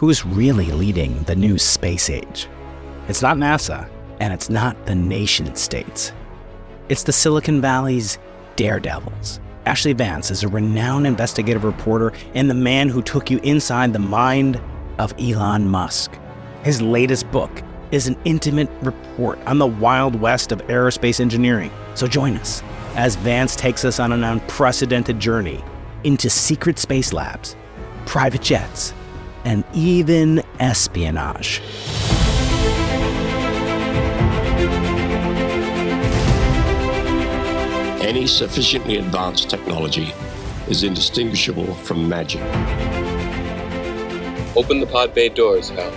Who's really leading the new space age? It's not NASA, and it's not the nation states. It's the Silicon Valley's daredevils. Ashlee Vance is a renowned investigative reporter and the man who took you inside the mind of Elon Musk. His latest book is an intimate report on the wild west of aerospace engineering. So join us as Vance takes us on an unprecedented journey into secret space labs, private jets, and even espionage. Any sufficiently advanced technology is indistinguishable from magic. Open the pod bay doors, Hal.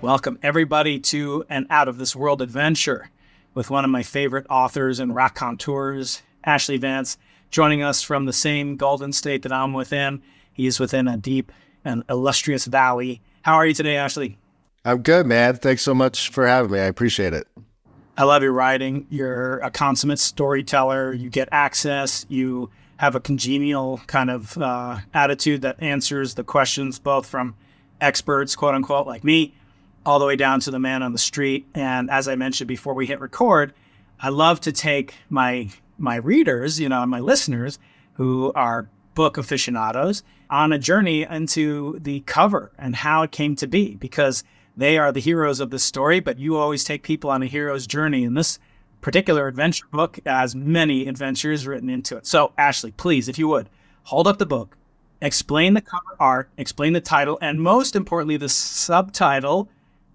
Welcome, everybody, to an out-of-this-world adventure with one of my favorite authors and raconteurs, Ashlee Vance, joining us from the same golden state that I'm within. He is within a deep and illustrious valley. How are you today, Ashlee? I'm good, man. Thanks so much for having me. I appreciate it. I love your writing. You're a consummate storyteller. You get access. You have a congenial kind of attitude that answers the questions both from experts, quote unquote, like me, all the way down to the man on the street. And as I mentioned before we hit record, I love to take my readers, and my listeners who are book aficionados on a journey into the cover and how it came to be, because they are the heroes of this story, but you always take people on a hero's journey. And this particular adventure book has many adventures written into it. So, Ashlee, please, if you would, hold up the book, explain the cover art, explain the title, and most importantly, the subtitle.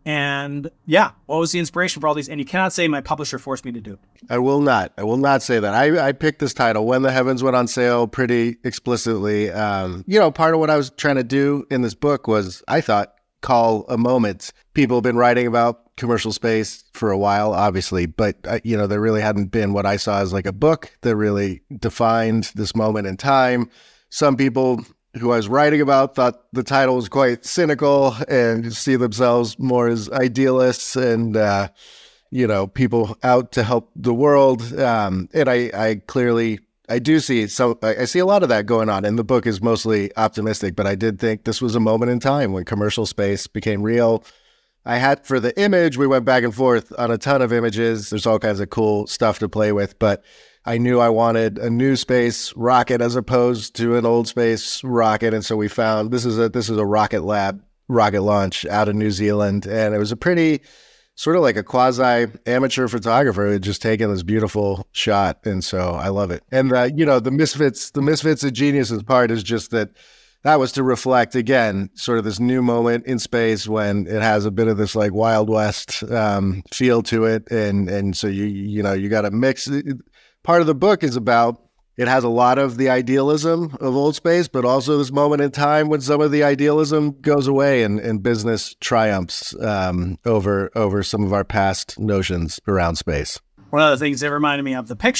And yeah, what was the inspiration for all these? And you cannot say my publisher forced me to do it. I will not say that. I picked this title, When the Heavens Went on Sale, pretty explicitly. Part of what I was trying to do in this book was, I thought, call a moment. People have been writing about commercial space for a while, obviously, but there really hadn't been what I saw as like a book that really defined this moment in time. Some people who I was writing about thought the title was quite cynical and see themselves more as idealists and people out to help the world. I see a lot of that going on, and the book is mostly optimistic, but I did think this was a moment in time when commercial space became real. For the image, we went back and forth on a ton of images. There's all kinds of cool stuff to play with, but I knew I wanted a new space rocket as opposed to an old space rocket, and so we found this is a Rocket Lab rocket launch out of New Zealand, and it was a pretty sort of like a quasi-amateur photographer who had just taken this beautiful shot, and so I love it. And, the Misfits of Geniuses part is just that was to reflect, again, sort of this new moment in space when it has a bit of this, like, Wild West feel to it, and so you got to mix. Part of the book is about, it has a lot of the idealism of old space, but also this moment in time when some of the idealism goes away and business triumphs over some of our past notions around space. One of the things that reminded me of Neil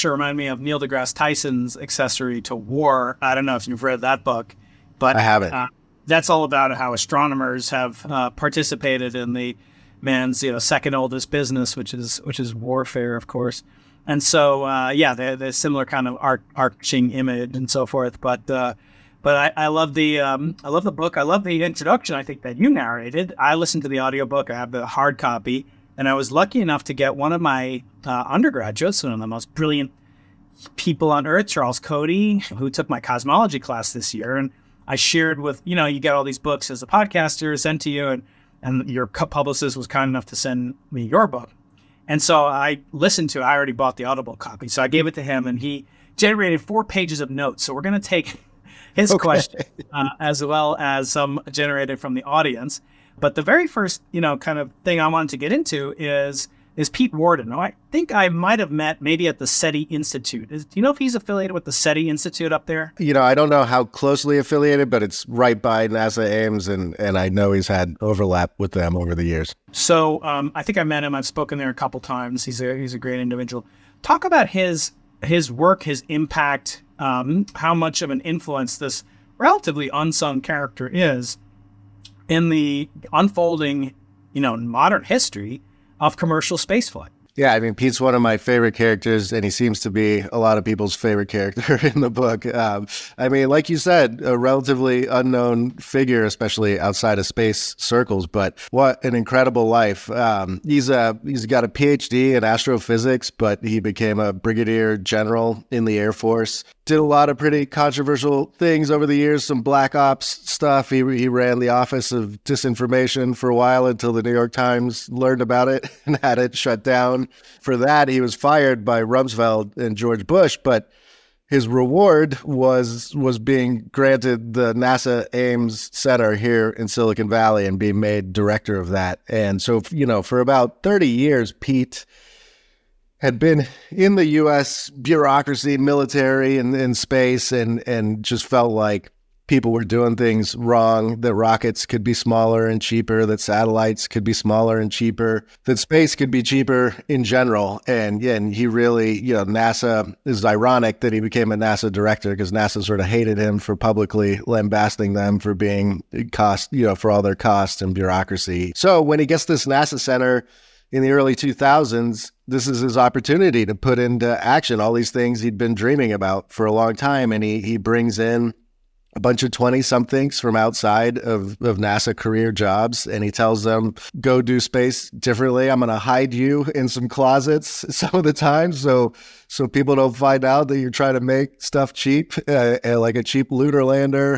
deGrasse Tyson's Accessory to War. I don't know if you've read that book, but I haven't. That's all about how astronomers have participated in the man's second oldest business, which is warfare, of course. And so, the similar kind of arching image and so forth. But I love the book. I love the introduction, I think, that you narrated. I listened to the audiobook. I have the hard copy. And I was lucky enough to get one of my undergraduates, one of the most brilliant people on earth, Charles Cody, who took my cosmology class this year. And I shared with, you get all these books as a podcaster sent to you. And your publicist was kind enough to send me your book. And so I already bought the Audible copy. So I gave it to him, and he generated 4 pages of notes. So we're going to take his question as well as some generated from the audience. But the very first, kind of thing I wanted to get into is Pete Worden. Now, I think I might have met maybe at the SETI Institute. Do you know if he's affiliated with the SETI Institute up there? I don't know how closely affiliated, but it's right by NASA Ames, and I know he's had overlap with them over the years. So I think I met him. I've spoken there a couple times. He's a great individual. Talk about his work, his impact, how much of an influence this relatively unsung character is in the unfolding, modern history of commercial spaceflight. Yeah, I mean, Pete's one of my favorite characters, and he seems to be a lot of people's favorite character in the book. I mean, like you said, a relatively unknown figure, especially outside of space circles, but what an incredible life. He's got a PhD in astrophysics, but he became a brigadier general in the Air Force. Did a lot of pretty controversial things over the years, some black ops stuff. He ran the Office of Disinformation for a while until the New York Times learned about it and had it shut down. For that, he was fired by Rumsfeld and George Bush, but his reward was being granted the NASA Ames Center here in Silicon Valley and being made director of that. And so, you know, for about 30 years, Pete had been in the U.S. bureaucracy, military, and in space, and just felt like people were doing things wrong, that rockets could be smaller and cheaper, that satellites could be smaller and cheaper, that space could be cheaper in general. And he really, you know, NASA is ironic that he became a NASA director because NASA sort of hated him for publicly lambasting them for being cost, you know, for all their cost and bureaucracy. So when he gets this NASA center in the early 2000s, this is his opportunity to put into action all these things he'd been dreaming about for a long time. And he brings in a bunch of 20-somethings from outside of NASA career jobs, and he tells them, go do space differently. I'm going to hide you in some closets some of the time so people don't find out that you're trying to make stuff cheap, like a cheap lunar lander,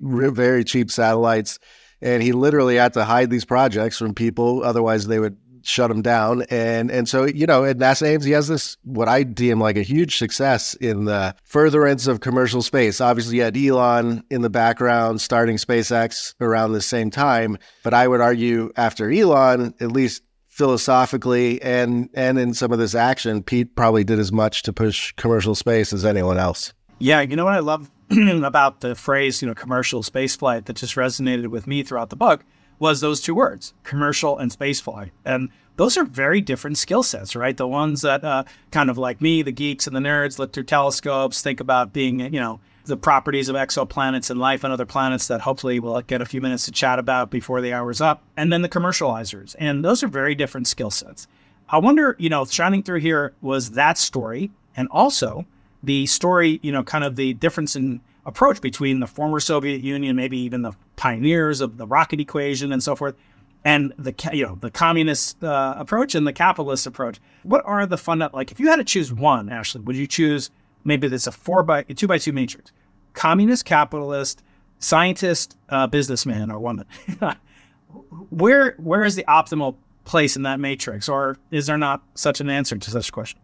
very cheap satellites. And he literally had to hide these projects from people, otherwise they would shut him down. And so, you know, at NASA Ames, he has this, what I deem like a huge success in the furtherance of commercial space. Obviously, you had Elon in the background starting SpaceX around the same time. But I would argue after Elon, at least philosophically and in some of this action, Pete probably did as much to push commercial space as anyone else. Yeah, you know what I love about the phrase, you know, commercial spaceflight that just resonated with me throughout the book was those two words, commercial and spaceflight. And those are very different skill sets, right? The ones that kind of like me, the geeks and the nerds, look through telescopes, think about being, you know, the properties of exoplanets and life on other planets that hopefully we'll get a few minutes to chat about before the hour's up. And then the commercializers. And those are very different skill sets. I wonder, you know, shining through here was that story and also the story, you know, kind of the difference in approach between the former Soviet Union, maybe even the pioneers of the rocket equation and so forth, and the communist approach and the capitalist approach. What are the if you had to choose one, Ashlee, would you choose maybe this a 2x2 matrix, communist, capitalist, scientist, businessman or woman? Where is the optimal place in that matrix, or is there not such an answer to such a question?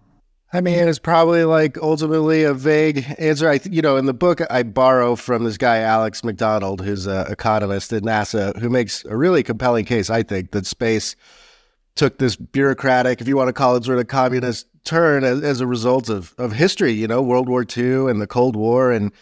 I mean, it's probably like ultimately a vague answer. In the book, I borrow from this guy, Alex McDonald, who's an economist at NASA, who makes a really compelling case, I think, that space took this bureaucratic, if you want to call it sort of communist turn as a result of history, you know, World War II and the Cold War and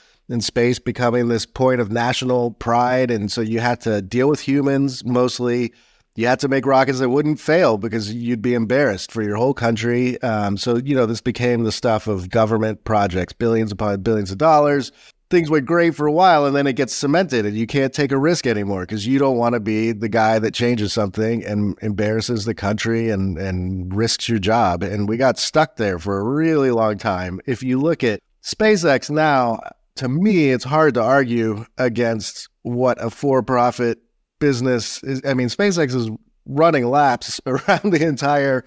space becoming this point of national pride. And so you had to deal with humans mostly. You had to make rockets that wouldn't fail because you'd be embarrassed for your whole country. So, you know, this became the stuff of government projects, billions upon billions of dollars. Things went great for a while, and then it gets cemented, and you can't take a risk anymore because you don't want to be the guy that changes something and embarrasses the country and risks your job. And we got stuck there for a really long time. If you look at SpaceX now, to me, it's hard to argue against what a for-profit business is. I mean, SpaceX is running laps around the entire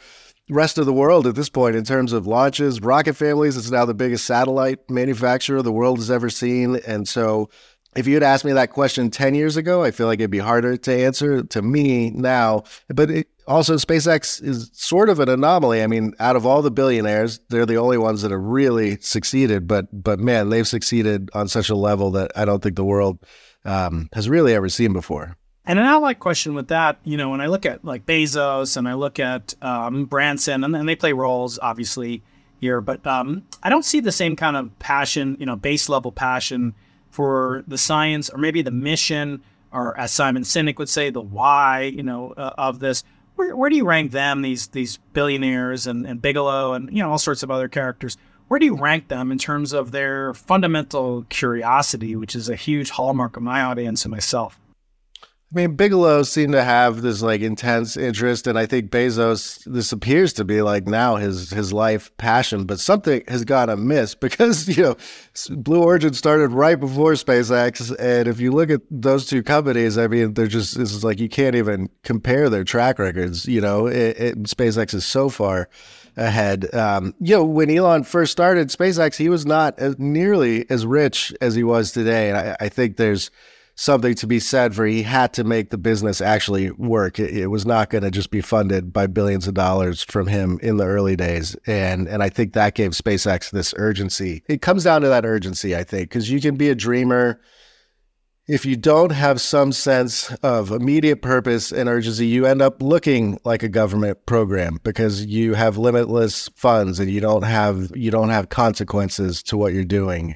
rest of the world at this point in terms of launches, rocket families. It's now the biggest satellite manufacturer the world has ever seen. And so if you had asked me that question 10 years ago, I feel like it'd be harder to answer to me now. But also, SpaceX is sort of an anomaly. I mean, out of all the billionaires, they're the only ones that have really succeeded. But man, they've succeeded on such a level that I don't think the world has really ever seen before. And an ally question with that, you know, when I look at like Bezos and I look at Branson, and they play roles obviously here, but I don't see the same kind of passion, you know, base level passion for the science or maybe the mission, or as Simon Sinek would say, the why, you know, of this. Where do you rank them, these billionaires and Bigelow and, you know, all sorts of other characters? Where do you rank them in terms of their fundamental curiosity, which is a huge hallmark of my audience and myself? I mean, Bigelow seemed to have this like intense interest, and I think Bezos, this appears to be like now his life passion, but something has gone amiss because, you know, Blue Origin started right before SpaceX, and if you look at those two companies, I mean, they're just, this is like, you can't even compare their track records, you know, SpaceX is so far ahead. You know, when Elon first started SpaceX, he was not nearly as rich as he was today, and I think there's something to be said for he had to make the business actually work. It was not going to just be funded by billions of dollars from him in the early days. And I think that gave SpaceX this urgency. It comes down to that urgency, I think, because you can be a dreamer. If you don't have some sense of immediate purpose and urgency, you end up looking like a government program because you have limitless funds and you don't have consequences to what you're doing.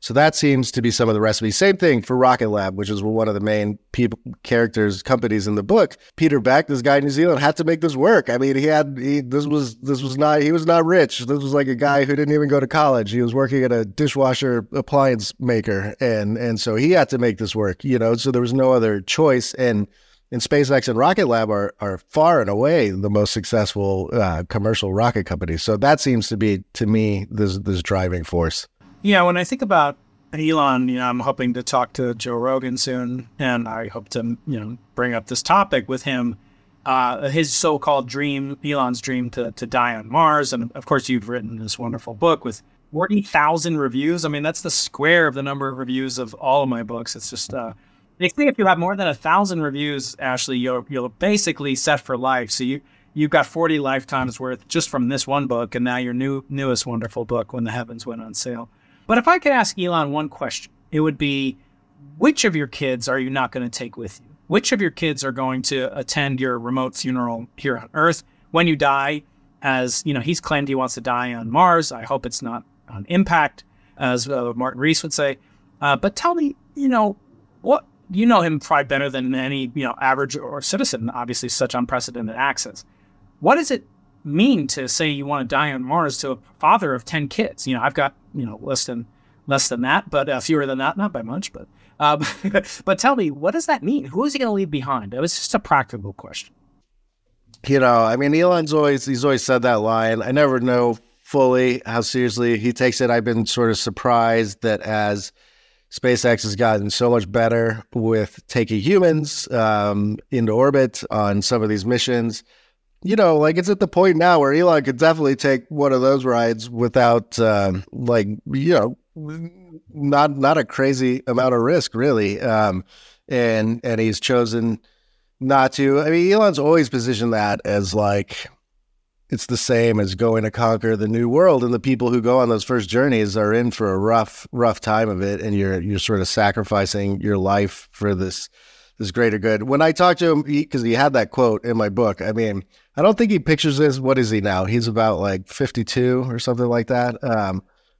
So that seems to be some of the recipe. Same thing for Rocket Lab, which is one of the main companies in the book. Peter Beck, this guy in New Zealand, had to make this work. I mean, he was not rich. This was like a guy who didn't even go to college. He was working at a dishwasher appliance maker, and so he had to make this work. You know, so there was no other choice. And SpaceX and Rocket Lab are far and away the most successful commercial rocket companies. So that seems to be, to me, this driving force. Yeah, when I think about Elon, you know, I'm hoping to talk to Joe Rogan soon, and I hope to, you know, bring up this topic with him. His so-called dream, Elon's dream to die on Mars, and of course, you've written this wonderful book with 40,000 reviews. I mean, that's the square of the number of reviews of all of my books. It's just, they think if you have more than 1,000 reviews, Ashlee, you're basically set for life. So you've got 40 lifetimes worth just from this one book, and now your newest wonderful book, When the Heavens Went on Sale. But if I could ask Elon one question, it would be, which of your kids are you not going to take with you? Which of your kids are going to attend your remote funeral here on Earth when you die? As, you know, he's claimed he wants to die on Mars. I hope it's not on impact, as Martin Reese would say. But tell me, you know, what, you know him probably better than any, you know, average or citizen, obviously such unprecedented access. What does it mean to say you want to die on Mars to a father of 10 kids? You know, I've got, you know, less than that, but fewer than that, not by much, but tell me, what does that mean? Who is he going to leave behind? It was just a practical question. You know, I mean, Elon's always said that line. I never know fully how seriously he takes it. I've been sort of surprised that as SpaceX has gotten so much better with taking humans into orbit on some of these missions, you know, like it's at the point now where Elon could definitely take one of those rides without, like, you know, not a crazy amount of risk, really. And he's chosen not to. I mean, Elon's always positioned that as like it's the same as going to conquer the new world, and the people who go on those first journeys are in for a rough time of it, and you're sort of sacrificing your life for this greater good. When I talked to him, because he had that quote in my book, I mean, I don't think he pictures this. What is he now? He's about like 52 or something like that.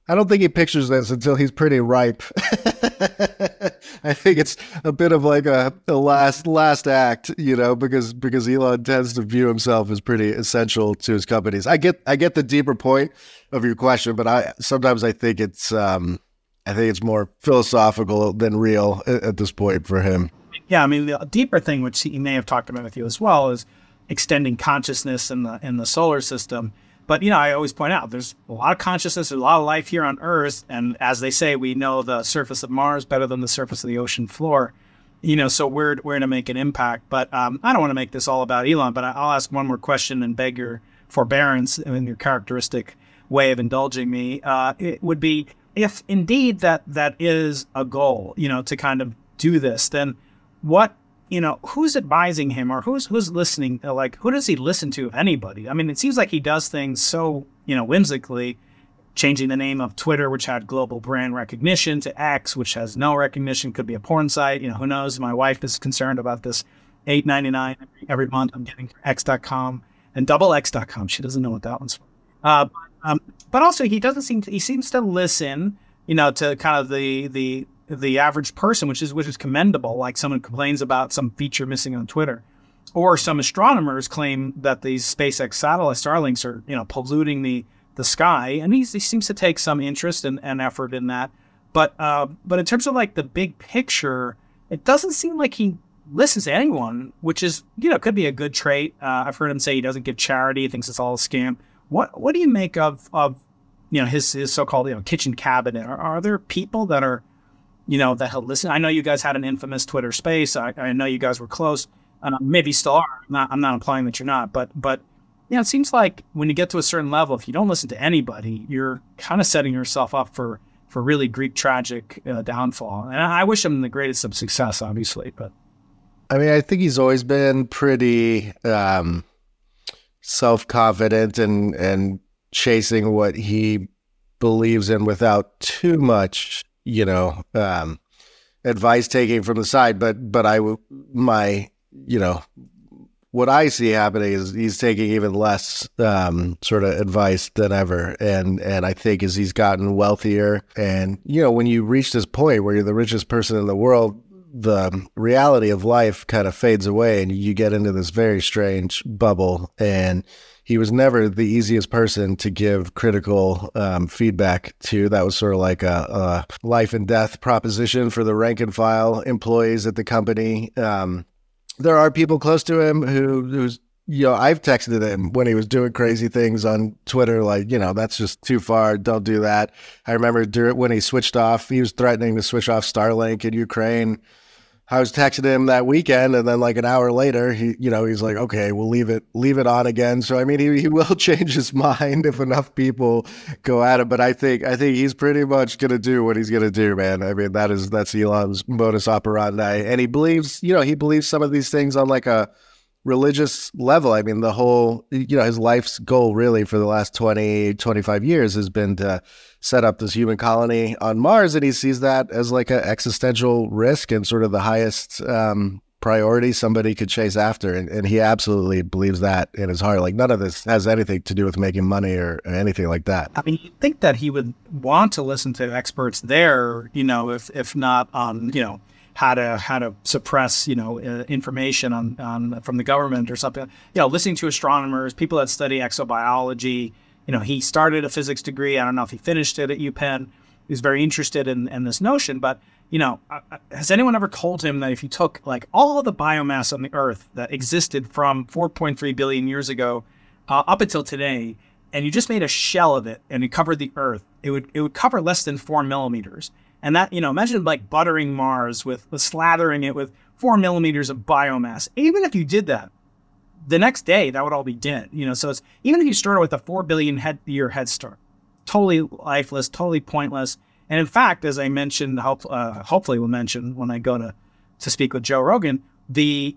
I don't think he pictures this until he's pretty ripe. I think it's a bit of like a last act, you know, because Elon tends to view himself as pretty essential to his companies. I get the deeper point of your question, but sometimes I think it's more philosophical than real at this point for him. Yeah, I mean, the deeper thing, which he may have talked about with you as well, is extending consciousness in the solar system. But, you know, I always point out there's a lot of consciousness, there's a lot of life here on Earth. And as they say, we know the surface of Mars better than the surface of the ocean floor. You know, so we're going to make an impact. But I don't want to make this all about Elon, but I'll ask one more question and beg your forbearance in your characteristic way of indulging me. It would be, if indeed that is a goal, you know, to kind of do this, then what, you know, who's advising him, or who's listening? Like, who does he listen to, if anybody? I mean, it seems like he does things so, you know, whimsically, changing the name of Twitter, which had global brand recognition, to X, which has no recognition, could be a porn site. You know, who knows? My wife is concerned about this $8.99 every month I'm getting for X.com and XX.com. She doesn't know what that one's for. But also, he seems to listen, you know, to kind of the average person, which is commendable. Like, someone complains about some feature missing on Twitter, or some astronomers claim that these SpaceX satellites, Starlinks, are, you know, polluting the sky, and he seems to take some interest and effort in that. But in terms of like the big picture, it doesn't seem like he listens to anyone, which is, you know, could be a good trait. I've heard him say he doesn't give charity, he thinks it's all a scam. What do you make of you know, his so-called, you know, kitchen cabinet? Are there people that are, you know, that he'll listen? I know you guys had an infamous Twitter space. I know you guys were close. Maybe still are. I'm not implying that you're not, but you know, it seems like when you get to a certain level, if you don't listen to anybody, you're kind of setting yourself up for really Greek tragic downfall. And I wish him the greatest of success, obviously. But I mean, I think he's always been pretty self-confident and chasing what he believes in without too much, you know, advice taking from the side. But you know, what I see happening is he's taking even less sort of advice than ever. And I think as he's gotten wealthier and, you know, when you reach this point where you're the richest person in the world, the reality of life kind of fades away and you get into this very strange bubble. And he was never the easiest person to give critical feedback to. That was sort of like a life and death proposition for the rank and file employees at the company. There are people close to him who's, you know, I've texted him when he was doing crazy things on Twitter, like, you know, that's just too far. Don't do that. I remember when he switched off, he was threatening to switch off Starlink in Ukraine. I was texting him that weekend, and then like an hour later, he's like, okay, we'll leave it on again. So, I mean, he will change his mind if enough people go at him. But I think he's pretty much going to do what he's going to do, man. I mean, that's Elon's modus operandi. And he believes some of these things on like a religious level. I mean, the whole, you know, his life's goal really for the last 20, 25 years has been to set up this human colony on Mars, and he sees that as like an existential risk and sort of the highest priority somebody could chase after. And he absolutely believes that in his heart. Like, none of this has anything to do with making money or anything like that. I mean, you'd think that he would want to listen to experts there, you know, if not on, you know, how to suppress, you know, information on from the government or something. You know, listening to astronomers, people that study exobiology. You know, he started a physics degree. I don't know if he finished it at UPenn. He was very interested in this notion. But, you know, has anyone ever told him that if you took, like, all the biomass on the Earth that existed from 4.3 billion years ago up until today, and you just made a shell of it and you covered the Earth, it would cover less than 4 millimeters. And that, you know, imagine, like, buttering Mars with slathering it with 4 millimeters of biomass. Even if you did that, the next day, that would all be dead, you know. So it's, even if you started with a 4 billion year head start, totally lifeless, totally pointless. And in fact, as I mentioned, hopefully we'll mention when I go to speak with Joe Rogan, the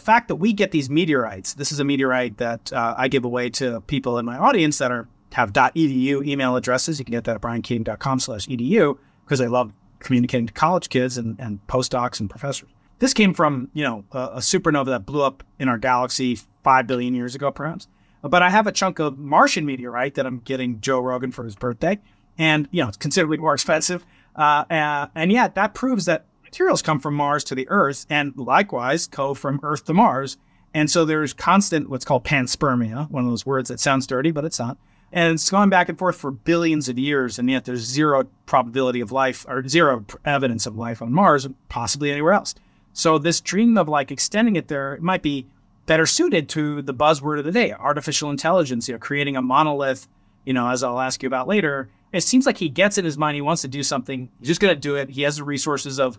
fact that we get these meteorites. This is a meteorite that I give away to people in my audience that have .edu email addresses. You can get that at briankeating.com/edu because I love communicating to college kids and postdocs and professors. This came from, you know, a supernova that blew up in our galaxy 5 billion years ago, perhaps. But I have a chunk of Martian meteorite that I'm getting Joe Rogan for his birthday. And, you know, it's considerably more expensive. And yet that proves that materials come from Mars to the Earth and likewise go from Earth to Mars. And so there's constant what's called panspermia, one of those words that sounds dirty, but it's not. And it's going back and forth for billions of years. And yet there's zero probability of life or zero evidence of life on Mars, and possibly anywhere else. So this dream of like extending it there, it might be better suited to the buzzword of the day, artificial intelligence, you know, creating a monolith, you know, as I'll ask you about later. It seems like he gets in his mind, he wants to do something. He's just going to do it. He has the resources of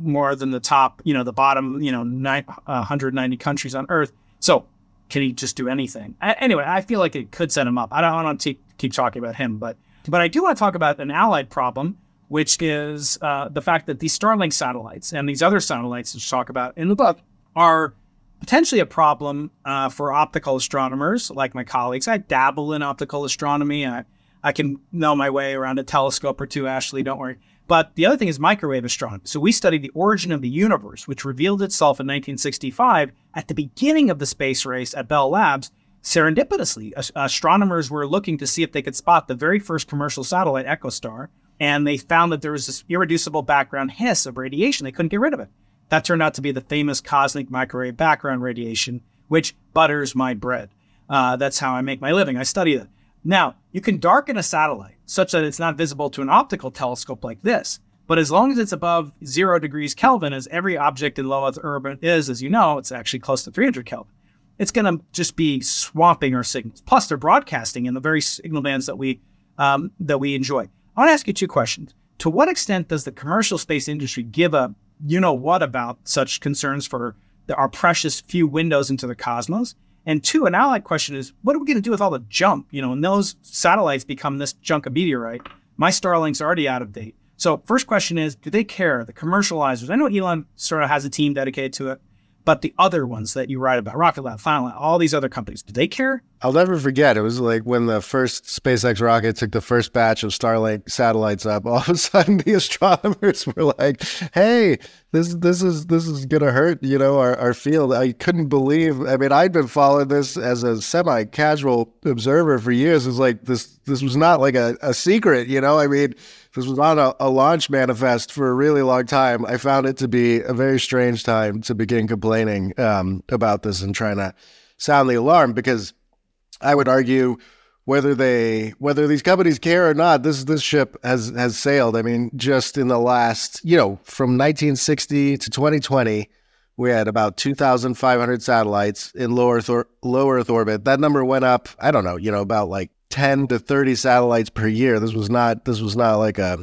more than the top, you know, the bottom, you know, 190 countries on Earth. So can he just do anything? Anyway, I feel like it could set him up. I don't keep talking about him, but I do want to talk about an allied problem, which is the fact that these Starlink satellites and these other satellites that you talk about in the book are potentially a problem for optical astronomers like my colleagues. I dabble in optical astronomy. I can know my way around a telescope or two, Ashlee, don't worry. But the other thing is microwave astronomy. So we studied the origin of the universe, which revealed itself in 1965 at the beginning of the space race at Bell Labs. Serendipitously, astronomers were looking to see if they could spot the very first commercial satellite, EchoStar, and they found that there was this irreducible background hiss of radiation. They couldn't get rid of it. That turned out to be the famous cosmic microwave background radiation, which butters my bread. That's how I make my living. I study it. Now, you can darken a satellite such that it's not visible to an optical telescope like this. But as long as it's above 0 degrees Kelvin, as every object in low Earth orbit is, as you know, it's actually close to 300 Kelvin. It's going to just be swamping our signals. Plus, they're broadcasting in the very signal bands that we enjoy. I want to ask you two questions. To what extent does the commercial space industry give a you-know-what about such concerns for our precious few windows into the cosmos? And two, an allied question is, what are we going to do with all the junk? You know, when those satellites become this junk of meteorite, my Starlink's already out of date. So first question is, do they care, the commercializers? I know Elon sort of has a team dedicated to it, but the other ones that you write about, Rocket Lab, Final Lab, all these other companies, do they care? I'll never forget. It was like when the first SpaceX rocket took the first batch of Starlink satellites up, all of a sudden the astronomers were like, hey, this is going to hurt, you know, our field. I couldn't believe, I mean, I'd been following this as a semi-casual observer for years. It was like, this was not like a secret, you know, I mean, this was on a launch manifest for a really long time. I found it to be a very strange time to begin complaining about this and trying to sound the alarm, because I would argue whether these companies care or not, this ship has sailed. I mean, just in the last, you know, from 1960 to 2020, we had about 2,500 satellites in low Earth orbit. That number went up, I don't know, you know, about like 10 to 30 satellites per year. This was not like a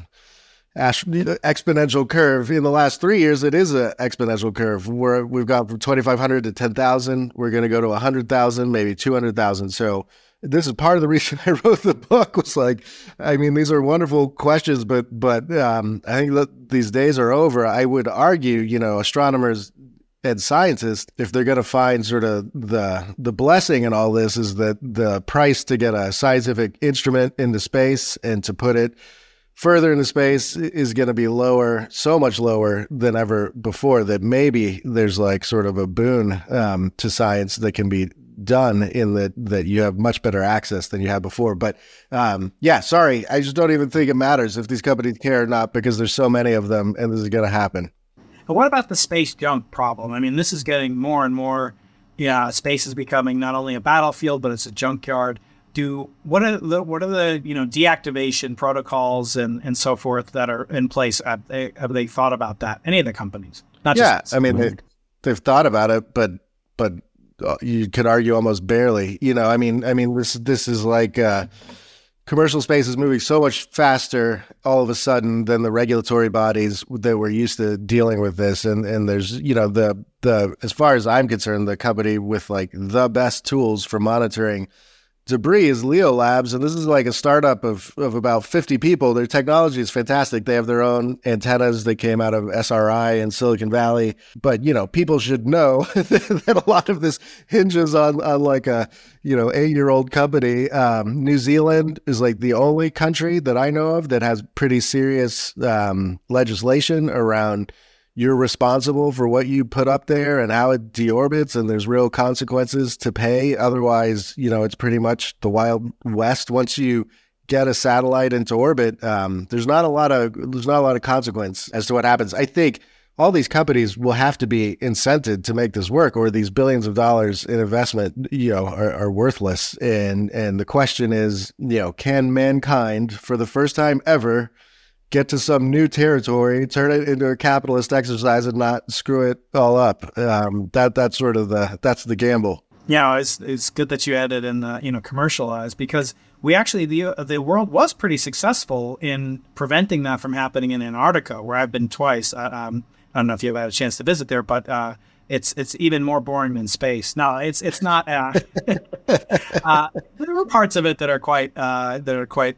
exponential curve. In the last 3 years, it is an exponential curve. We've gone from 2,500 to 10,000. We're going to go to 100,000, maybe 200,000. So this is part of the reason I wrote the book, was like, I mean, these are wonderful questions, but I think that these days are over. I would argue, you know, astronomers and scientists, if they're going to find sort of the blessing in all this, is that the price to get a scientific instrument into space and to put it further into space is going to be lower, so much lower than ever before, that maybe there's like sort of a boon to science that can be done in that you have much better access than you had before. But I just don't even think it matters if these companies care or not, because there's so many of them and this is going to happen. But what about the space junk problem? I mean, this is getting more and more, space is becoming not only a battlefield, but it's a junkyard. What are the deactivation protocols and so forth that are in place? Have they thought about that? Any of the companies? Not just. I mean, they've thought about it, but you could argue almost barely. You know, I mean, this is like. Commercial space is moving so much faster all of a sudden than the regulatory bodies that were used to dealing with this. And there's, you know, the as far as I'm concerned, the company with like the best tools for monitoring debris is Leo Labs. And this is like a startup of about 50 people. Their technology is fantastic. They have their own antennas that came out of SRI and Silicon Valley. But, you know, people should know that a lot of this hinges on like a, 8-year-old company. New Zealand is like the only country that I know of that has pretty serious legislation around you're responsible for what you put up there and how it deorbits, and there's real consequences to pay. Otherwise, you know, it's pretty much the Wild West. Once you get a satellite into orbit, there's not a lot of consequence as to what happens. I think all these companies will have to be incented to make this work, or these billions of dollars in investment, are worthless. And the question is, can mankind, for the first time ever, get to some new territory, turn it into a capitalist exercise, and not screw it all up? That's the gamble. Yeah, it's good that you added in commercialize, because we actually the world was pretty successful in preventing that from happening in Antarctica, where I've been twice. I don't know if you've had a chance to visit there, but it's even more boring than space. No, it's not. There are parts of it that are quite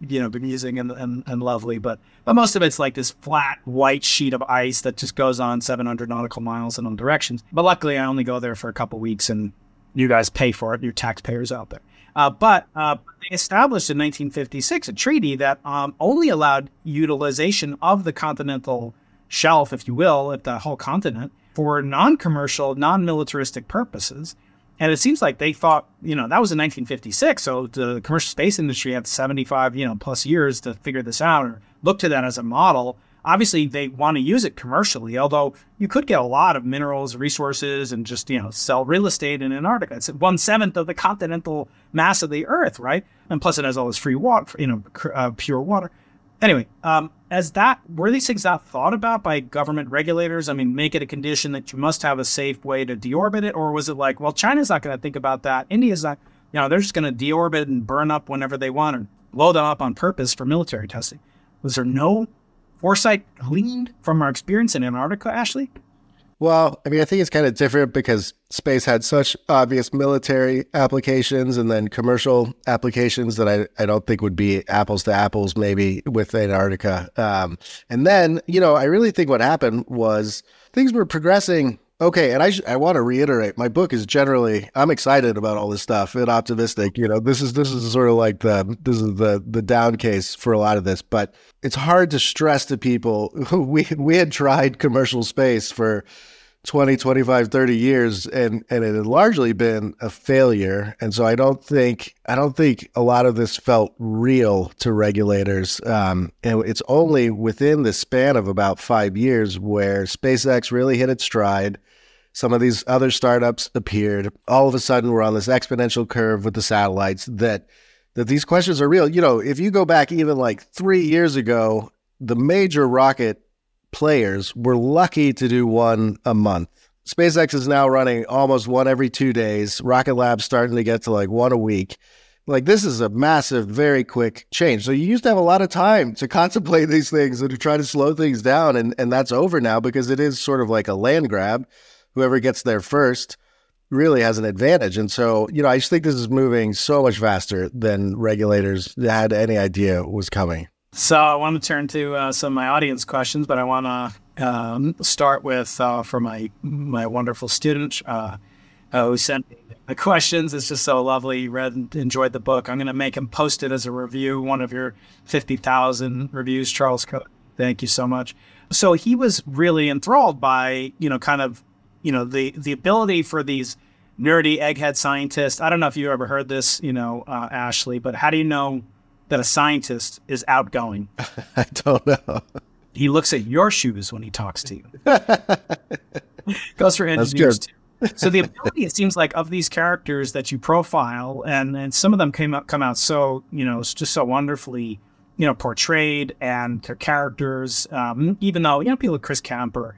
bemusing and lovely, but most of it's like this flat white sheet of ice that just goes on 700 nautical miles in all directions. But luckily, I only go there for a couple weeks, and you guys pay for it. Your taxpayers out there. But they established in 1956 a treaty that only allowed utilization of the continental shelf, if you will, at the whole continent, for non-commercial, non-militaristic purposes. And it seems like they thought, that was in 1956, so the commercial space industry had 75, plus years to figure this out or look to that as a model. Obviously, they want to use it commercially, although you could get a lot of minerals, resources, and just, sell real estate in Antarctica. It's 1/7 of the continental mass of the Earth, right? And plus it has all this free water, pure water. Anyway, were these things not thought about by government regulators? I mean, make it a condition that you must have a safe way to deorbit it? Or was it like, well, China's not going to think about that. India's not, you know, they're just going to deorbit and burn up whenever they want or blow them up on purpose for military testing. Was there no foresight gleaned from our experience in Antarctica, Ashlee? Well, I mean, I think it's kind of different because space had such obvious military applications and then commercial applications that I don't think would be apples to apples maybe with Antarctica. And then, you know, I really think what happened was things were progressing. Okay, and I want to reiterate, my book is generally, I'm excited about all this stuff and optimistic. You know, this is sort of like the down case for a lot of this, but it's hard to stress to people. We had tried commercial space for 20, 25, 30 years, and it had largely been a failure. And so I don't think a lot of this felt real to regulators. And it's only within the span of about 5 years where SpaceX really hit its stride. Some of these other startups appeared. All of a sudden, we're on this exponential curve with the satellites that these questions are real. You know, if you go back even like 3 years ago, the major rocket players were lucky to do one a month. SpaceX is now running almost one every 2 days. Rocket Lab's starting to get to like one a week. Like, this is a massive, very quick change. So you used to have a lot of time to contemplate these things and to try to slow things down. And that's over now because it is sort of like a land grab. Whoever gets there first really has an advantage. And so, you know, I just think this is moving so much faster than regulators had any idea was coming. So I want to turn to some of my audience questions, but I want to start with for my wonderful student who sent me the questions. It's just so lovely. He read and enjoyed the book. I'm going to make him post it as a review, one of your 50,000 reviews, Charles Cody. Thank you so much. So he was really enthralled by, you know, kind of, you know, the ability for these nerdy egghead scientists. I don't know if you ever heard this, you know, Ashlee, but how do you know that a scientist is outgoing? I don't know. He looks at your shoes when he talks to you. Goes for interviews too. So the ability, it seems like, of these characters that you profile, and some of them come out so, you know, just so wonderfully, you know, portrayed, and their characters, even though, you know, people like Chris Kemp or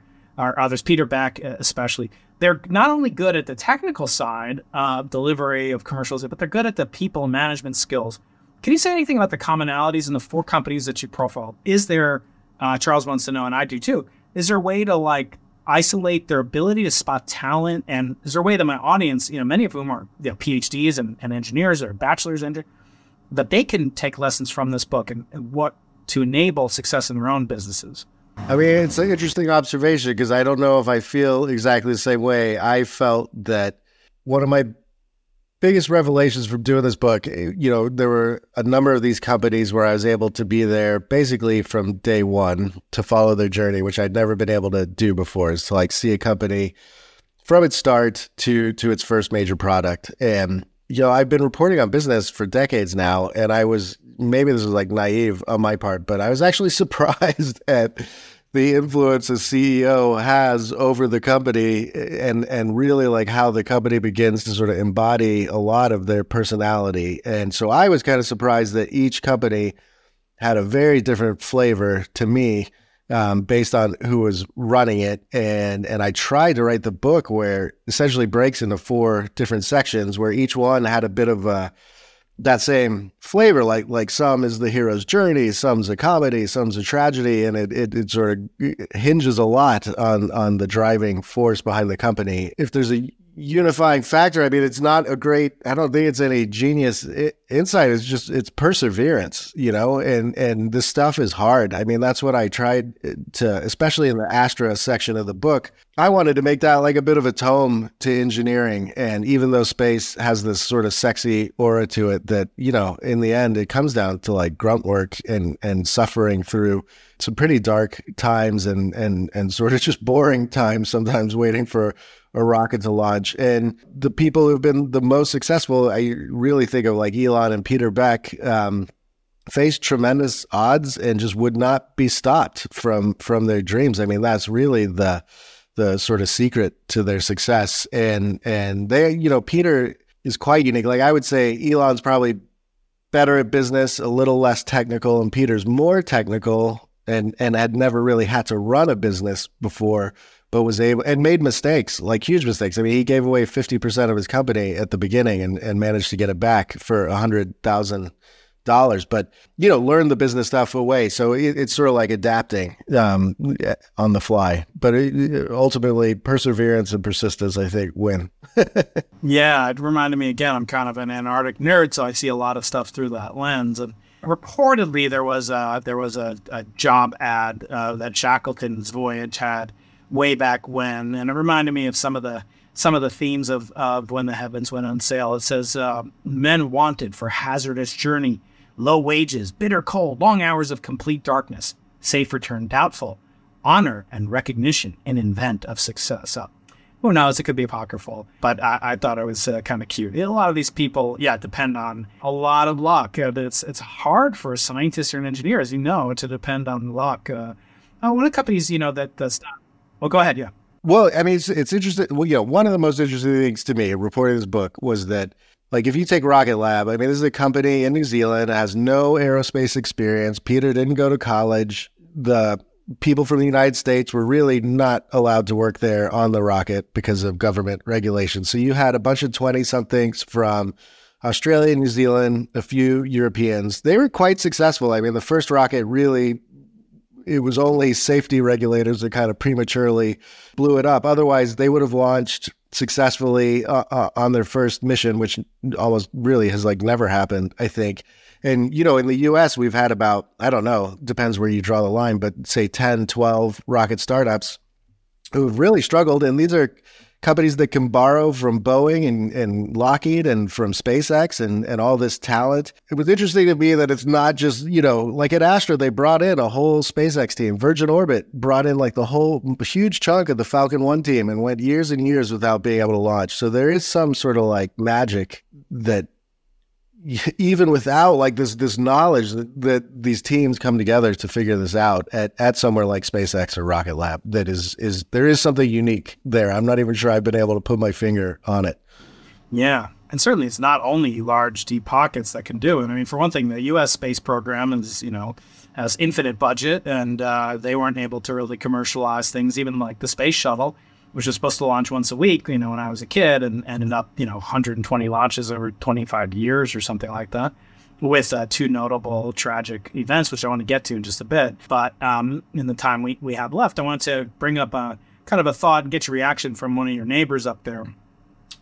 others, Peter Beck especially, they're not only good at the technical side of delivery of commercials, but they're good at the people management skills. Can you say anything about the commonalities in the four companies that you profiled? Is there, Charles wants to know, and I do too, is there a way to like isolate their ability to spot talent? And is there a way that my audience, you know, many of whom are, you know, PhDs and engineers or bachelor's engineers, that they can take lessons from this book and what to enable success in their own businesses? I mean, it's an interesting observation because I don't know if I feel exactly the same way. I felt that one of my biggest revelations from doing this book, you know, there were a number of these companies where I was able to be there basically from day one to follow their journey, which I'd never been able to do before, is to like see a company from its start to its first major product. And, you know, I've been reporting on business for decades now, and I was, maybe this was like naive on my part, but I was actually surprised at the influence a CEO has over the company and really like how the company begins to sort of embody a lot of their personality. And so I was kind of surprised that each company had a very different flavor to me based on who was running it. And I tried to write the book where essentially breaks into four different sections where each one had a bit of a that same flavor, like some is the hero's journey, some's a comedy, some's a tragedy, and it sort of hinges a lot on the driving force behind the company. If there's a unifying factor, I mean, it's not a great, I don't think it's any genius insight, it's just, it's perseverance, you know, and this stuff is hard. I mean, that's what I tried to, especially in the Astra section of the book, I wanted to make that like a bit of a tome to engineering. And even though space has this sort of sexy aura to it that, you know, in the end, it comes down to like grunt work and suffering through some pretty dark times and sort of just boring times sometimes waiting for a rocket to launch. And the people who've been the most successful, I really think of like Elon and Peter Beck, faced tremendous odds and just would not be stopped from their dreams. I mean, that's really the sort of secret to their success. And they, you know, Peter is quite unique. Like I would say Elon's probably better at business, a little less technical, and Peter's more technical and had never really had to run a business before, but was able and made mistakes, like huge mistakes. I mean, he gave away 50% of his company at the beginning and managed to get it back for $100,000, but, you know, learn the business stuff away. So it's sort of like adapting on the fly, but ultimately perseverance and persistence, I think, win. Yeah. It reminded me again, I'm kind of an Antarctic nerd, so I see a lot of stuff through that lens. And reportedly there was a job ad that Shackleton's voyage had way back when, and it reminded me of some of the themes of When the Heavens Went on Sale. It says, men wanted for hazardous journey, low wages, bitter cold, long hours of complete darkness, safe return doubtful, honor and recognition, an invent of success. So, who knows, it could be apocryphal, but I thought it was kind of cute. A lot of these people, yeah, depend on a lot of luck. It's hard for scientists or engineers, you know, to depend on luck. One of the companies, you know, that's well, go ahead, yeah. Well, I mean, it's interesting. Well, you know, one of the most interesting things to me reporting this book was that, like, if you take Rocket Lab, I mean, this is a company in New Zealand, has no aerospace experience. Peter didn't go to college. The people from the United States were really not allowed to work there on the rocket because of government regulations. So you had a bunch of 20-somethings from Australia, New Zealand, a few Europeans. They were quite successful. I mean, the first rocket really... it was only safety regulators that kind of prematurely blew it up. Otherwise, they would have launched successfully on their first mission, which almost really has like never happened, I think. And, you know, in the U.S., we've had about, I don't know, depends where you draw the line, but say 10, 12 rocket startups who've really struggled. And these are companies that can borrow from Boeing and Lockheed and from SpaceX and all this talent. It was interesting to me that it's not just, you know, like at Astra, they brought in a whole SpaceX team. Virgin Orbit brought in like the whole huge chunk of the Falcon 1 team and went years and years without being able to launch. So there is some sort of like magic that even without like this knowledge that these teams come together to figure this out at somewhere like SpaceX or Rocket Lab, that is there is something unique there. I'm not even sure I've been able to put my finger on it. Yeah. And certainly it's not only large deep pockets that can do it. I mean, for one thing, the U.S. space program is, you know, has infinite budget, and they weren't able to really commercialize things, even like the space shuttle, which was supposed to launch once a week, you know, when I was a kid, and ended up, you know, 120 launches over 25 years or something like that, with two notable tragic events, which I want to get to in just a bit. But in the time we have left, I want to bring up a kind of a thought and get your reaction from one of your neighbors up there,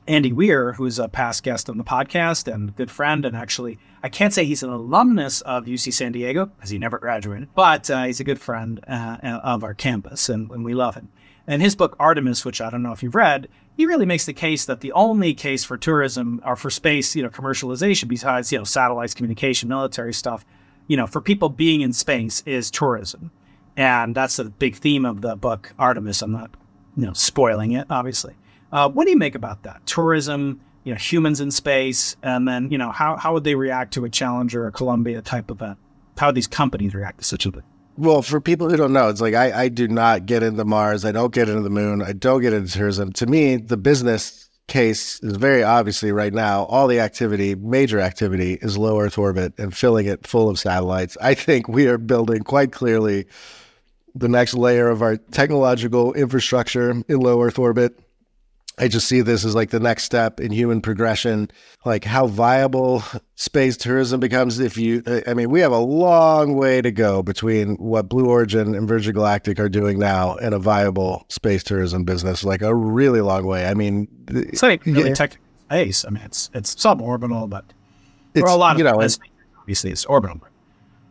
Andy Weir, who's a past guest on the podcast and a good friend. And actually, I can't say he's an alumnus of UC San Diego because he never graduated, but he's a good friend of our campus, and we love him. And his book, Artemis, which I don't know if you've read, he really makes the case that the only case for tourism or for space, you know, commercialization, besides, you know, satellites, communication, military stuff, you know, for people being in space is tourism. And that's the big theme of the book, Artemis. I'm not, you know, spoiling it, obviously. What do you make about that? Tourism, you know, humans in space, and then, you know, how would they react to a Challenger or Columbia type event? How would these companies react to such a thing? Well, for people who don't know, it's like I do not get into Mars. I don't get into the moon. I don't get into tourism. To me, the business case is very obviously right now, all the activity, major activity, is low Earth orbit and filling it full of satellites. I think we are building quite clearly the next layer of our technological infrastructure in low Earth orbit. I just see this as like the next step in human progression, like how viable space tourism becomes. We have a long way to go between what Blue Origin and Virgin Galactic are doing now and a viable space tourism business, like a really long way. I mean, it's not really technical space. I mean, it's suborbital, but for a lot of it, obviously it's orbital.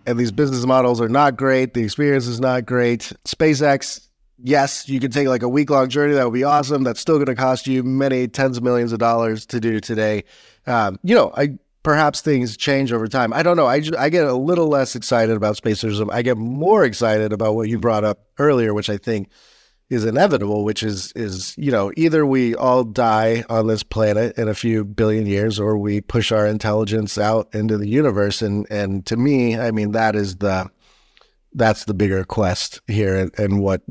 And these business models are not great. The experience is not great. SpaceX, yes, you could take like a week-long journey. That would be awesome. That's still going to cost you many tens of millions of dollars to do today. Perhaps things change over time. I don't know. I get a little less excited about space tourism. I get more excited about what you brought up earlier, which I think is inevitable, which is, you know, either we all die on this planet in a few billion years, or we push our intelligence out into the universe. And to me, I mean, that's the bigger quest here, and what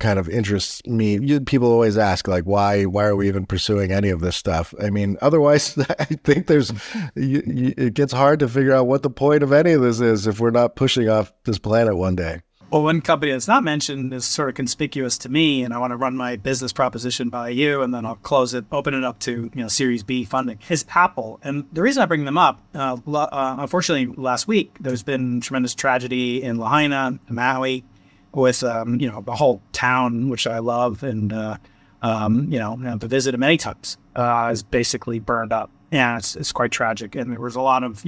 kind of interests me. People always ask, like, why are we even pursuing any of this stuff? I mean, otherwise, I think it gets hard to figure out what the point of any of this is if we're not pushing off this planet one day. Well, one company that's not mentioned is sort of conspicuous to me, and I want to run my business proposition by you, and then I'll close it, open it up to Series B funding, is Apple. And the reason I bring them up, unfortunately, last week, there's been tremendous tragedy in Lahaina, Maui, with, the whole town, which I love and, have visited many times, is basically burned up. Yeah, it's quite tragic. And there was a lot of,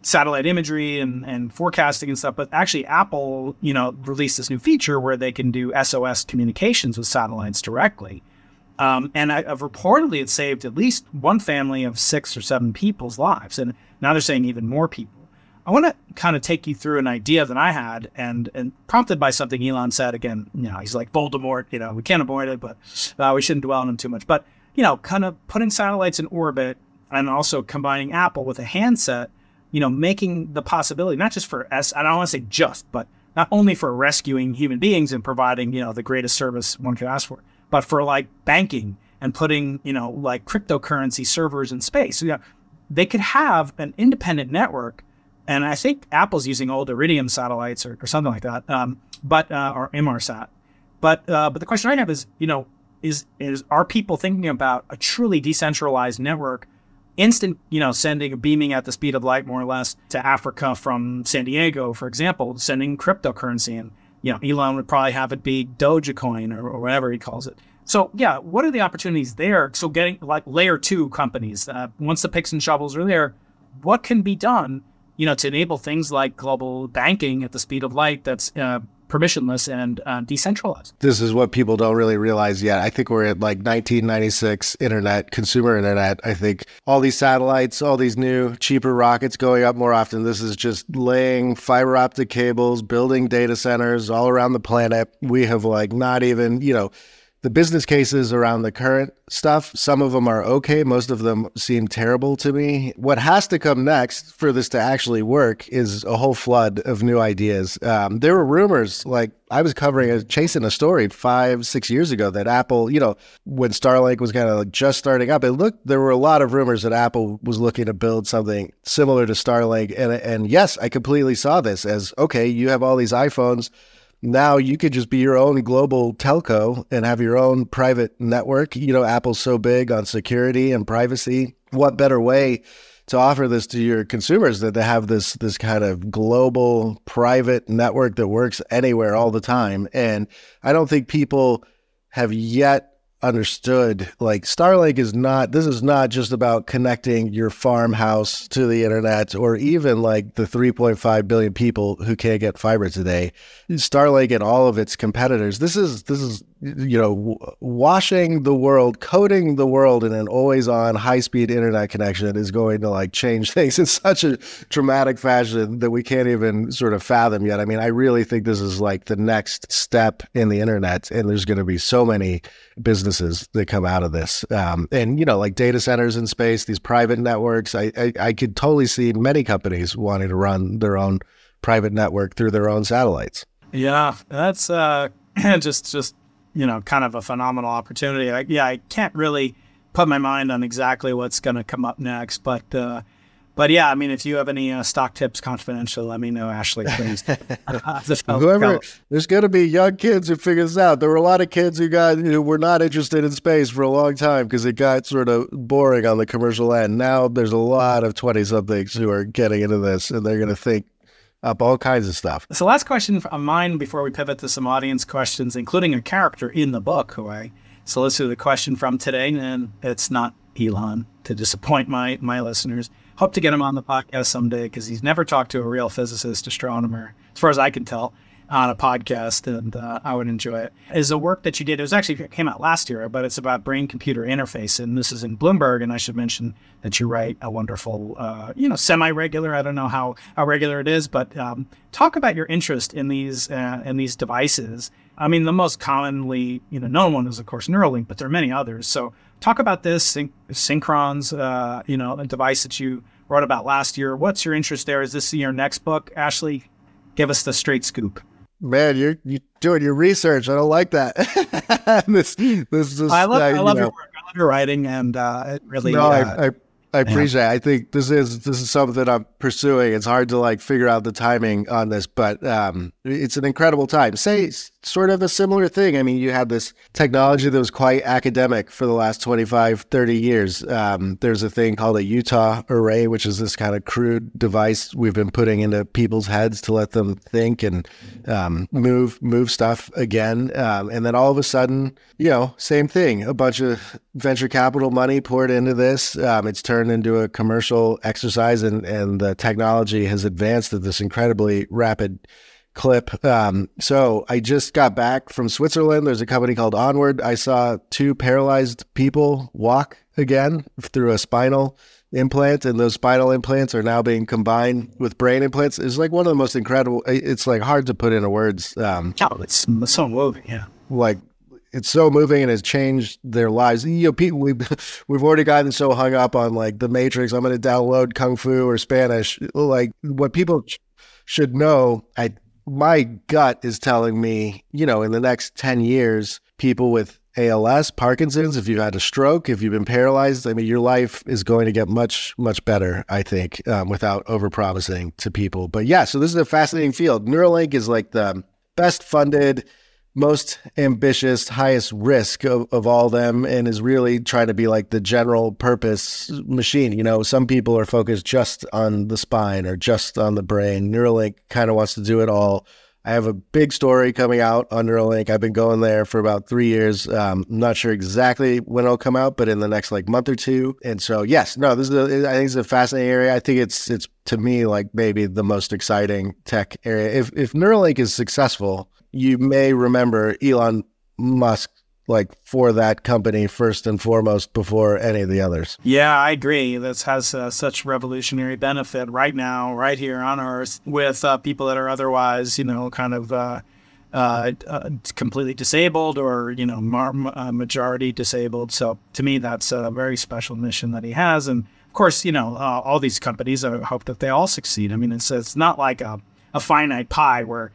satellite imagery and forecasting and stuff. But actually, Apple, released this new feature where they can do SOS communications with satellites directly. And I've reportedly it saved at least one family of 6 or 7 people's lives. And now they're saying even more people. I want to kind of take you through an idea that I had and prompted by something Elon said. Again, he's like Voldemort, we can't avoid it, but we shouldn't dwell on him too much. But, kind of putting satellites in orbit and also combining Apple with a handset, making the possibility, not just for I don't want to say just, but not only for rescuing human beings and providing, the greatest service one could ask for, but for like banking and putting, cryptocurrency servers in space. They could have an independent network. And I think Apple's using old Iridium satellites or something like that, or Inmarsat. But the question I have is, are people thinking about a truly decentralized network, instant, beaming at the speed of light, more or less, to Africa from San Diego, for example, sending cryptocurrency. And, Elon would probably have it be Dogecoin or whatever he calls it. So, yeah, what are the opportunities there? So getting like layer 2 companies, once the picks and shovels are there, what can be done, to enable things like global banking at the speed of light that's permissionless and decentralized? This is what people don't really realize yet. I think we're at like 1996 internet, consumer internet. I think all these satellites, all these new, cheaper rockets going up more often. This is just laying fiber optic cables, building data centers all around the planet. We have like not even, the business cases around the current stuff, some of them are okay. Most of them seem terrible to me. What has to come next for this to actually work is a whole flood of new ideas. There were rumors, like I was chasing a story 5-6 years ago that Apple, when Starlink was kind of like just starting up, there were a lot of rumors that Apple was looking to build something similar to Starlink. And yes, I completely saw this as, okay, you have all these iPhones. Now you could just be your own global telco and have your own private network. Apple's so big on security and privacy. What better way to offer this to your consumers than to have this kind of global private network that works anywhere all the time? And I don't think people have yet understood, like, Starlink is not just about connecting your farmhouse to the internet or even like the 3.5 billion people who can't get fiber today. Starlink and all of its competitors, this is washing the world, coating the world in an always on high speed internet connection is going to like change things in such a dramatic fashion that we can't even sort of fathom yet. I mean, I really think this is like the next step in the internet, and there's going to be so many businesses that come out of this. Like data centers in space, these private networks, I could totally see many companies wanting to run their own private network through their own satellites. Yeah, that's just kind of a phenomenal opportunity. I can't really put my mind on exactly what's going to come up next, but yeah, I mean, if you have any stock tips confidential, let me know, Ashlee, please. There's going to be young kids who figure this out. There were a lot of kids who were not interested in space for a long time because it got sort of boring on the commercial end. Now there's a lot of 20-somethings who are getting into this, and they're going to think up all kinds of stuff. So last question of mine before we pivot to some audience questions, including a character in the book who I solicited a question from today, and it's not Elon, to disappoint my listeners. Hope to get him on the podcast someday because he's never talked to a real physicist, astronomer, as far as I can tell, on a podcast, and I would enjoy it. Is a work that you did, it came out last year, but it's about brain-computer interface, and this is in Bloomberg, and I should mention that you write a wonderful, semi-regular, I don't know how regular it is, but talk about your interest in these devices. I mean, the most commonly known one is, of course, Neuralink, but there are many others, so talk about this Synchron's, a device that you wrote about last year. What's your interest there? Is this in your next book, Ashlee? Give us the straight scoop. man, you're doing your research. I don't like that. I love your work. I love your writing, and it really. No, I appreciate it. I think this is something I'm pursuing. It's hard to figure out the timing on this, but it's an incredible time. Say sort of a similar thing. I mean, you had this technology that was quite academic for the last 25, 30 years. There's a thing called a Utah array, which is this kind of crude device we've been putting into people's heads to let them think and move stuff again. And then all of a sudden, same thing. A bunch of venture capital money poured into this. It's turned into a commercial exercise, and the technology has advanced at this incredibly rapid clip. So I just got back from Switzerland. There's a company called Onward. I saw two paralyzed people walk again through a spinal implant, and those spinal implants are now being combined with brain implants. It's one of the most incredible. It's hard to put into words. It's so moving. Yeah. It's so moving, and has changed their lives. People, we've already gotten so hung up on the Matrix. I'm going to download Kung Fu or Spanish. What people should know, my gut is telling me, in the next 10 years, people with ALS, Parkinson's, if you've had a stroke, if you've been paralyzed, I mean, your life is going to get much, much better, I think, without overpromising to people. But yeah, so this is a fascinating field. Neuralink is the best funded, most ambitious, highest risk of all of them, and is really trying to be the general purpose machine. Some people are focused just on the spine or just on the brain. Neuralink kind of wants to do it all. I have a big story coming out on Neuralink. I've been going there for about 3 years. I'm not sure exactly when it'll come out, but in the next month or two. And so, yes, no, I think it's a fascinating area. I think it's to me maybe the most exciting tech area. If Neuralink is successful, you may remember Elon Musk for that company first and foremost before any of the others. Yeah, I agree. This has such revolutionary benefit right now, right here on Earth, with people that are otherwise, completely disabled or, majority disabled. So to me, that's a very special mission that he has. And of course, all these companies, I hope that they all succeed. I mean, it's not like a finite pie where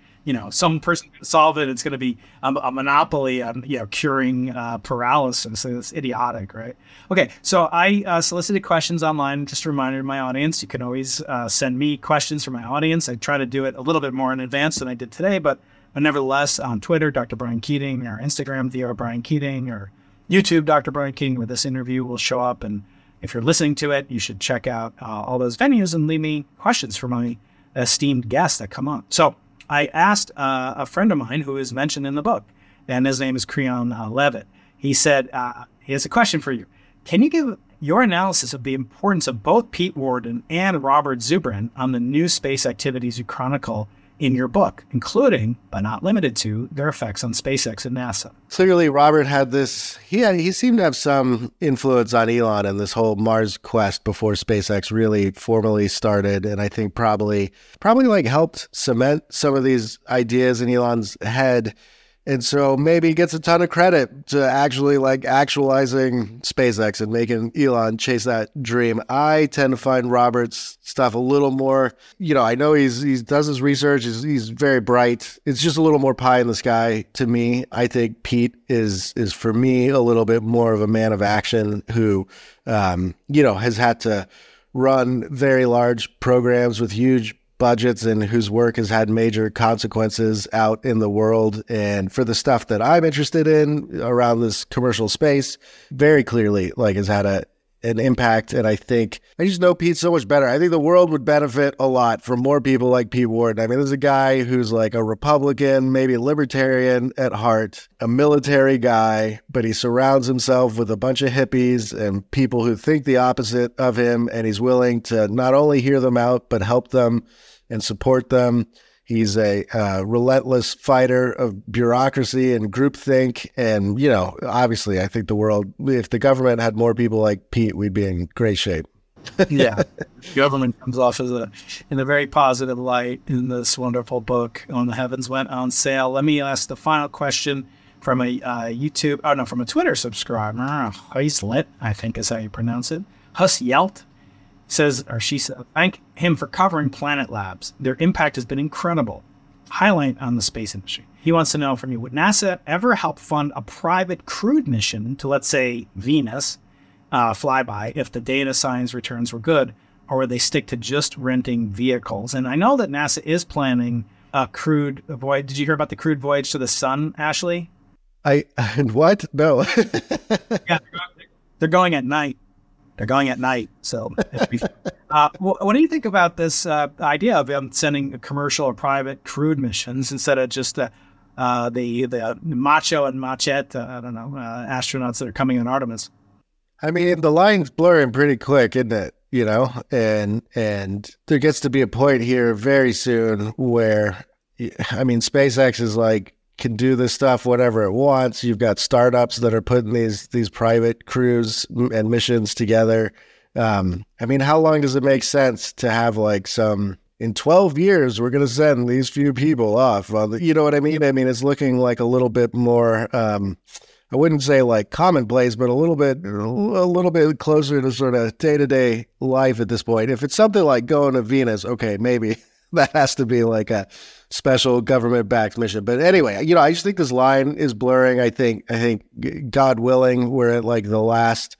some person can solve it. It's going to be a monopoly on curing paralysis. It's idiotic, right? Okay, so I solicited questions online. Just reminded my audience, you can always send me questions from my audience. I try to do it a little bit more in advance than I did today, but nevertheless, on Twitter, Dr. Brian Keating, or Instagram, Theo Brian Keating, or YouTube, Dr. Brian Keating, where this interview will show up. And if you're listening to it, you should check out all those venues and leave me questions for my esteemed guests that come on. So I asked a friend of mine who is mentioned in the book, and his name is Creon Levitt. He said, he has a question for you. Can you give your analysis of the importance of both Pete Worden and Robert Zubrin on the new space activities you chronicle in your book, including, but not limited to, their effects on SpaceX and NASA? Clearly, Robert had this, he seemed to have some influence on Elon and this whole Mars quest before SpaceX really formally started. And I think probably helped cement some of these ideas in Elon's head. And so maybe he gets a ton of credit to actually actualizing SpaceX and making Elon chase that dream. I tend to find Robert's stuff a little more, I know he does his research. He's very bright. It's just a little more pie in the sky to me. I think Pete is for me a little bit more of a man of action who, has had to run very large programs with huge budgets and whose work has had major consequences out in the world. And for the stuff that I'm interested in around this commercial space, very clearly has had an impact. And I think I just know Pete so much better. I think the world would benefit a lot from more people like Pete Worden. I mean, there's a guy who's a Republican, maybe a libertarian at heart, a military guy, but he surrounds himself with a bunch of hippies and people who think the opposite of him. And he's willing to not only hear them out, but help them and support them. He's a relentless fighter of bureaucracy and groupthink. And, obviously, I think the world, if the government had more people like Pete, we'd be in great shape. Yeah. Government comes off as in a very positive light in this wonderful book, When the Heavens Went on Sale. Let me ask the final question from a from a Twitter subscriber. Huyslet, I think is how you pronounce it. Huyslet. Says, or she said, thank him for covering Planet Labs. Their impact has been incredible. highlight on the space industry. He wants to know from you, would NASA ever help fund a private crewed mission to, let's say, Venus flyby if the data science returns were good, or would they stick to just renting vehicles? And I know that NASA is planning a crewed voyage. Did you hear about the crewed voyage to the sun, Ashlee? And what? No. Yeah, they're going at night. They're going at night. So what do you think about this idea of sending a commercial or private crewed missions instead of just the macho and machete, astronauts that are coming on Artemis? I mean, the line's blurring pretty quick, isn't it? You know, and there gets to be a point here very soon where, I mean, SpaceX is like, can do this stuff whatever it wants. You've got startups that are putting these private crews and missions together. I mean, how long does it make sense to have like some, in 12 years, we're going to send these few people off on the, you know what I mean? I mean, it's looking like a little bit more, I wouldn't say like commonplace, but a little bit closer to sort of day-to-day life at this point. If it's something like going to Venus, okay, maybe that has to be like a special government-backed mission. But anyway, you know, I just think this line is blurring. I think, God willing, we're at like the last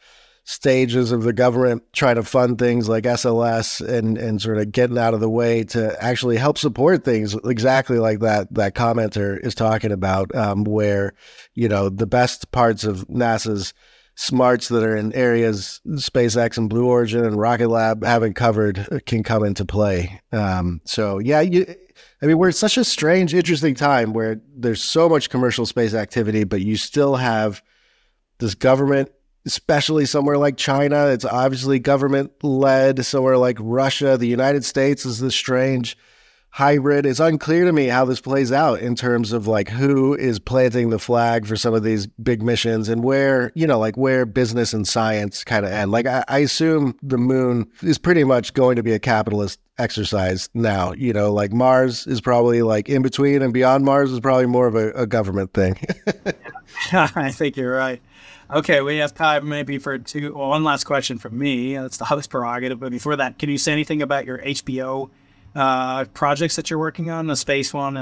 stages of the government trying to fund things like SLS and sort of getting out of the way to actually help support things exactly like that commenter is talking about, where, you know, the best parts of NASA's smarts that are in areas SpaceX and Blue Origin and Rocket Lab haven't covered can come into play. I mean, we're at such a strange, interesting time where there's so much commercial space activity, but you still have this government, especially somewhere like China. It's obviously government-led. Somewhere like Russia, the United States is this strange hybrid. It's unclear to me how this plays out in terms of like who is planting the flag for some of these big missions and where, you know, like where business and science kind of end. Like I assume the moon is pretty much going to be a capitalist exercise now, you know, like Mars is probably like in between and beyond Mars is probably more of a government thing. I think you're right. Okay, we have time maybe for one last question from me. That's the host prerogative. But before that, can you say anything about your HBO projects that you're working on, a space one?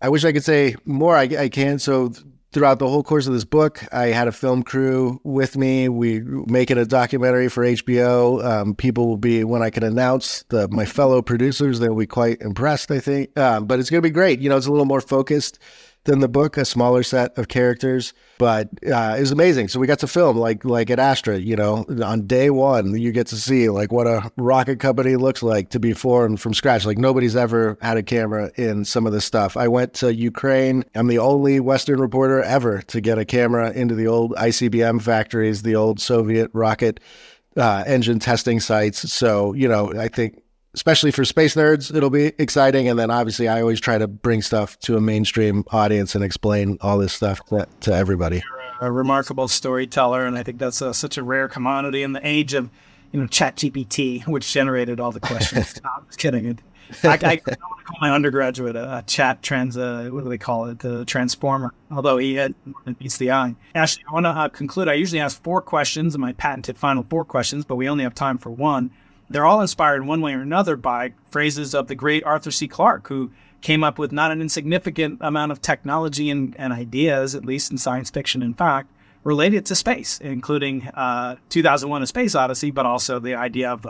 I wish I could say more. I can. So throughout the whole course of this book, I had a film crew with me. We making a documentary for HBO. People will be, when I can announce my fellow producers, they'll be quite impressed, I think. But it's going to be great. You know, it's a little more focused than the book, a smaller set of characters, but it was amazing. So we got to film like at Astra, you know, on day one, you get to see like what a rocket company looks like to be formed from scratch. Like nobody's ever had a camera in some of this stuff. I went to Ukraine. I'm the only Western reporter ever to get a camera into the old ICBM factories, the old Soviet rocket engine testing sites. So, you know, I think especially for space nerds, it'll be exciting. And then obviously I always try to bring stuff to a mainstream audience and explain all this stuff to everybody. You're a remarkable storyteller. And I think that's such a rare commodity in the age of, you know, ChatGPT, which generated all the questions. No, I'm just kidding. I don't want to call my undergraduate a transformer, although it beats the eye. Ashlee, I want to conclude. I usually ask four questions in my patented final four questions, but we only have time for one. They're all inspired in one way or another by phrases of the great Arthur C. Clarke, who came up with not an insignificant amount of technology and ideas, at least in science fiction, in fact, related to space, including 2001: A Space Odyssey, but also the idea of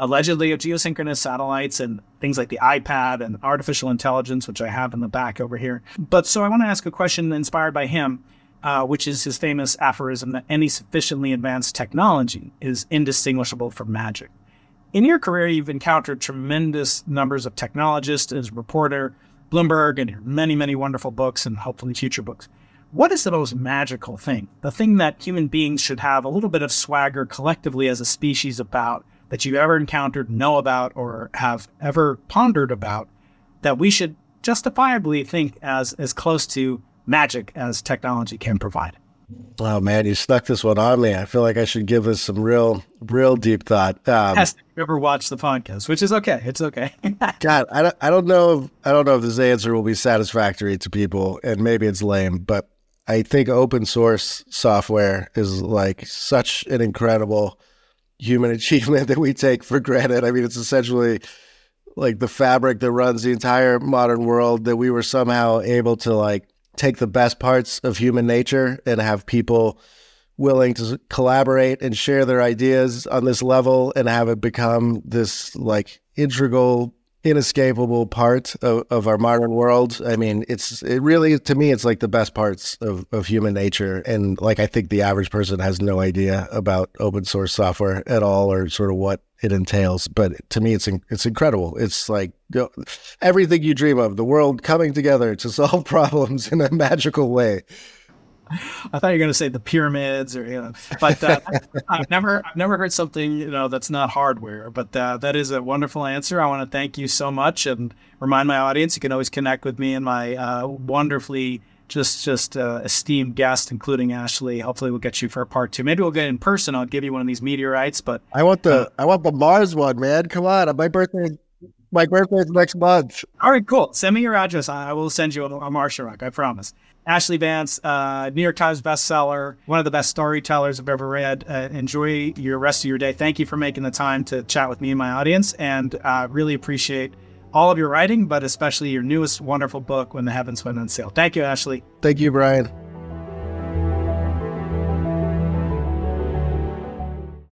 allegedly of geosynchronous satellites and things like the iPad and artificial intelligence, which I have in the back over here. But so I want to ask a question inspired by him, which is his famous aphorism that any sufficiently advanced technology is indistinguishable from magic. In your career, you've encountered tremendous numbers of technologists as a reporter, Bloomberg, and many, many wonderful books and hopefully future books. What is the most magical thing, the thing that human beings should have a little bit of swagger collectively as a species about, that you've ever encountered, know about, or have ever pondered about, that we should justifiably think as close to magic as technology can provide? Oh man, you stuck this one on me. I feel like I should give this some real deep thought. Yes, if you ever watch the podcast, which is okay. It's okay. God, I don't know if this answer will be satisfactory to people, and maybe it's lame, but I think open source software is like such an incredible human achievement that we take for granted. I mean, it's essentially like the fabric that runs the entire modern world, that we were somehow able to like take the best parts of human nature and have people willing to collaborate and share their ideas on this level and have it become this like integral, inescapable part of our modern world. I mean, it really, to me, it's like the best parts of human nature. And like, I think the average person has no idea about open source software at all, or sort of what it entails. But to me, it's incredible. It's like, you know, everything you dream of, the world coming together to solve problems in a magical way. I thought you were going to say the pyramids, or but I've never heard something that's not hardware. But that is a wonderful answer. I want to thank you so much, and remind my audience you can always connect with me and my wonderfully just esteemed guest, including Ashlee. Hopefully, we'll get you for a part two. Maybe we'll get in person. I'll give you one of these meteorites. But I want the Mars one, man. Come on, my birthday. My birthday's next month. All right, cool. Send me your address. I will send you a Martian rock. I promise. Ashlee Vance, New York Times bestseller, one of the best storytellers I've ever read. Enjoy your rest of your day. Thank you for making the time to chat with me and my audience, and really appreciate all of your writing, but especially your newest wonderful book, When the Heavens Went on Sale. Thank you, Ashlee. Thank you, Brian.